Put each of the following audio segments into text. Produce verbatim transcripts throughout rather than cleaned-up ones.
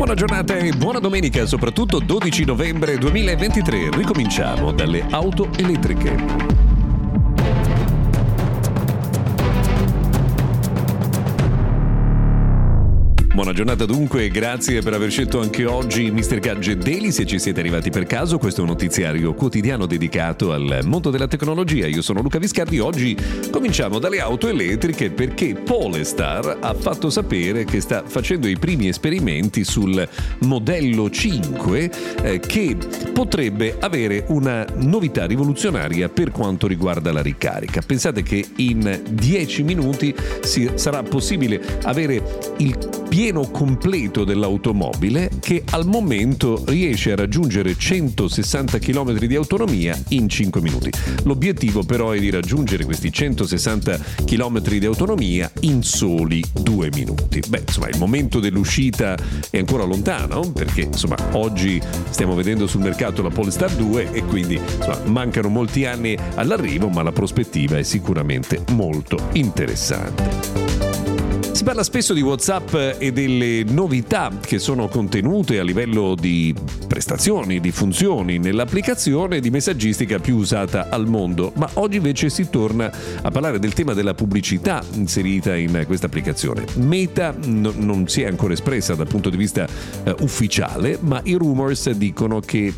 Buona giornata e buona domenica, soprattutto dodici novembre duemilaventitré. Ricominciamo dalle auto elettriche. Buona giornata dunque, grazie per aver scelto anche oggi mister Gadget Daily. Se ci siete arrivati per caso, questo è un notiziario quotidiano dedicato al mondo della tecnologia. Io sono Luca Viscardi. Oggi cominciamo dalle auto elettriche perché Polestar ha fatto sapere che sta facendo i primi esperimenti sul modello cinque eh, che potrebbe avere una novità rivoluzionaria per quanto riguarda la ricarica. Pensate che in dieci minuti si, sarà possibile avere il pieno completo dell'automobile, che al momento riesce a raggiungere centosessanta chilometri di autonomia in cinque minuti. L'obiettivo però è di raggiungere questi centosessanta chilometri di autonomia in soli due minuti. Beh, insomma, il momento dell'uscita è ancora lontano, perché insomma oggi stiamo vedendo sul mercato la Polestar due e quindi insomma, mancano molti anni all'arrivo, ma la prospettiva è sicuramente molto interessante. Si parla spesso di WhatsApp e delle novità che sono contenute a livello di prestazioni, di funzioni nell'applicazione di messaggistica più usata al mondo, ma oggi invece si torna a parlare del tema della pubblicità inserita in questa applicazione. Meta n- non si è ancora espressa dal punto di vista eh, ufficiale, ma i rumors dicono che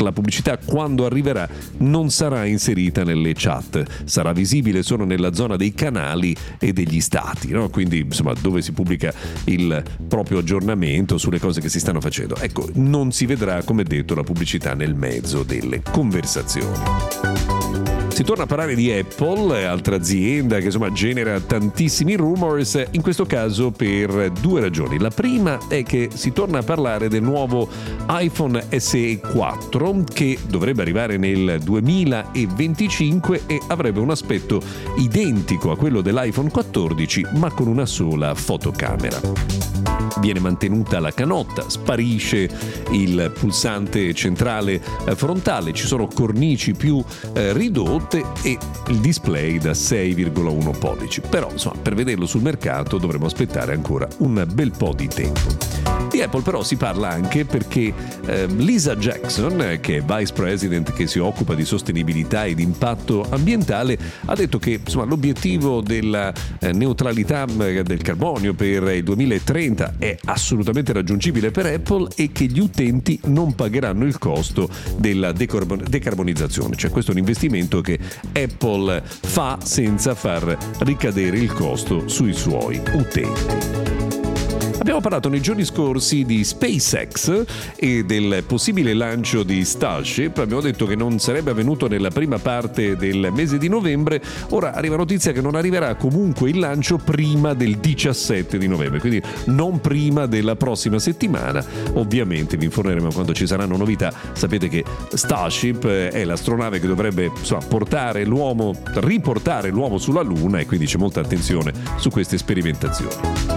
la pubblicità, quando arriverà, non sarà inserita nelle chat, sarà visibile solo nella zona dei canali e degli stati, no? Quindi insomma dove si pubblica il proprio aggiornamento sulle cose che si stanno facendo. Ecco, non si vedrà, come detto, la pubblicità nel mezzo delle conversazioni. Si torna a parlare di Apple, altra azienda che insomma genera tantissimi rumors, in questo caso per due ragioni. La prima è che si torna a parlare del nuovo iPhone S E quattro, che dovrebbe arrivare nel duemilaventicinque e avrebbe un aspetto identico a quello dell'iPhone quattordici, ma con una sola fotocamera. Viene mantenuta la canotta, sparisce il pulsante centrale frontale, ci sono cornici più eh, ridotte e il display da sei virgola uno pollici. Però insomma, per vederlo sul mercato dovremo aspettare ancora un bel po' di tempo. Di Apple però si parla anche perché eh, Lisa Jackson, che è Vice President che si occupa di sostenibilità e di impatto ambientale, ha detto che insomma, l'obiettivo della eh, neutralità del carbonio per il duemilatrenta è assolutamente raggiungibile per Apple e che gli utenti non pagheranno il costo della decarbon- decarbonizzazione. Cioè questo è un investimento che Apple fa senza far ricadere il costo sui suoi utenti. Abbiamo parlato nei giorni scorsi di SpaceX e del possibile lancio di Starship. Abbiamo detto che non sarebbe avvenuto nella prima parte del mese di novembre. Ora arriva notizia che non arriverà comunque il lancio prima del diciassette di novembre, quindi non prima della prossima settimana. Ovviamente vi informeremo quando ci saranno novità. Sapete che Starship è l'astronave che dovrebbe insomma, portare l'uomo, riportare l'uomo sulla Luna, e quindi c'è molta attenzione su queste sperimentazioni.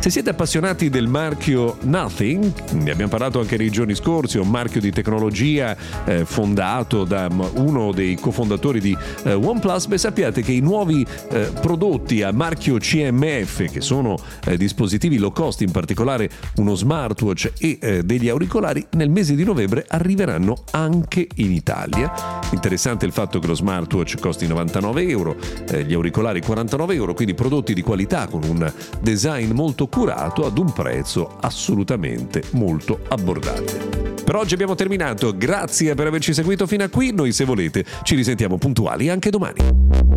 Se siete appassionati del marchio Nothing, ne abbiamo parlato anche nei giorni scorsi, è un marchio di tecnologia eh, fondato da uno dei cofondatori di eh, OnePlus, beh sappiate che i nuovi eh, prodotti a marchio C M F, che sono eh, dispositivi low cost, in particolare uno smartwatch e eh, degli auricolari, nel mese di novembre arriveranno anche in Italia. Interessante il fatto che lo smartwatch costi novantanove euro, eh, gli auricolari quarantanove euro, quindi prodotti di qualità con un design molto curato ad un prezzo assolutamente molto abbordabile. Per oggi abbiamo terminato, grazie per averci seguito fino a qui, noi se volete ci risentiamo puntuali anche domani.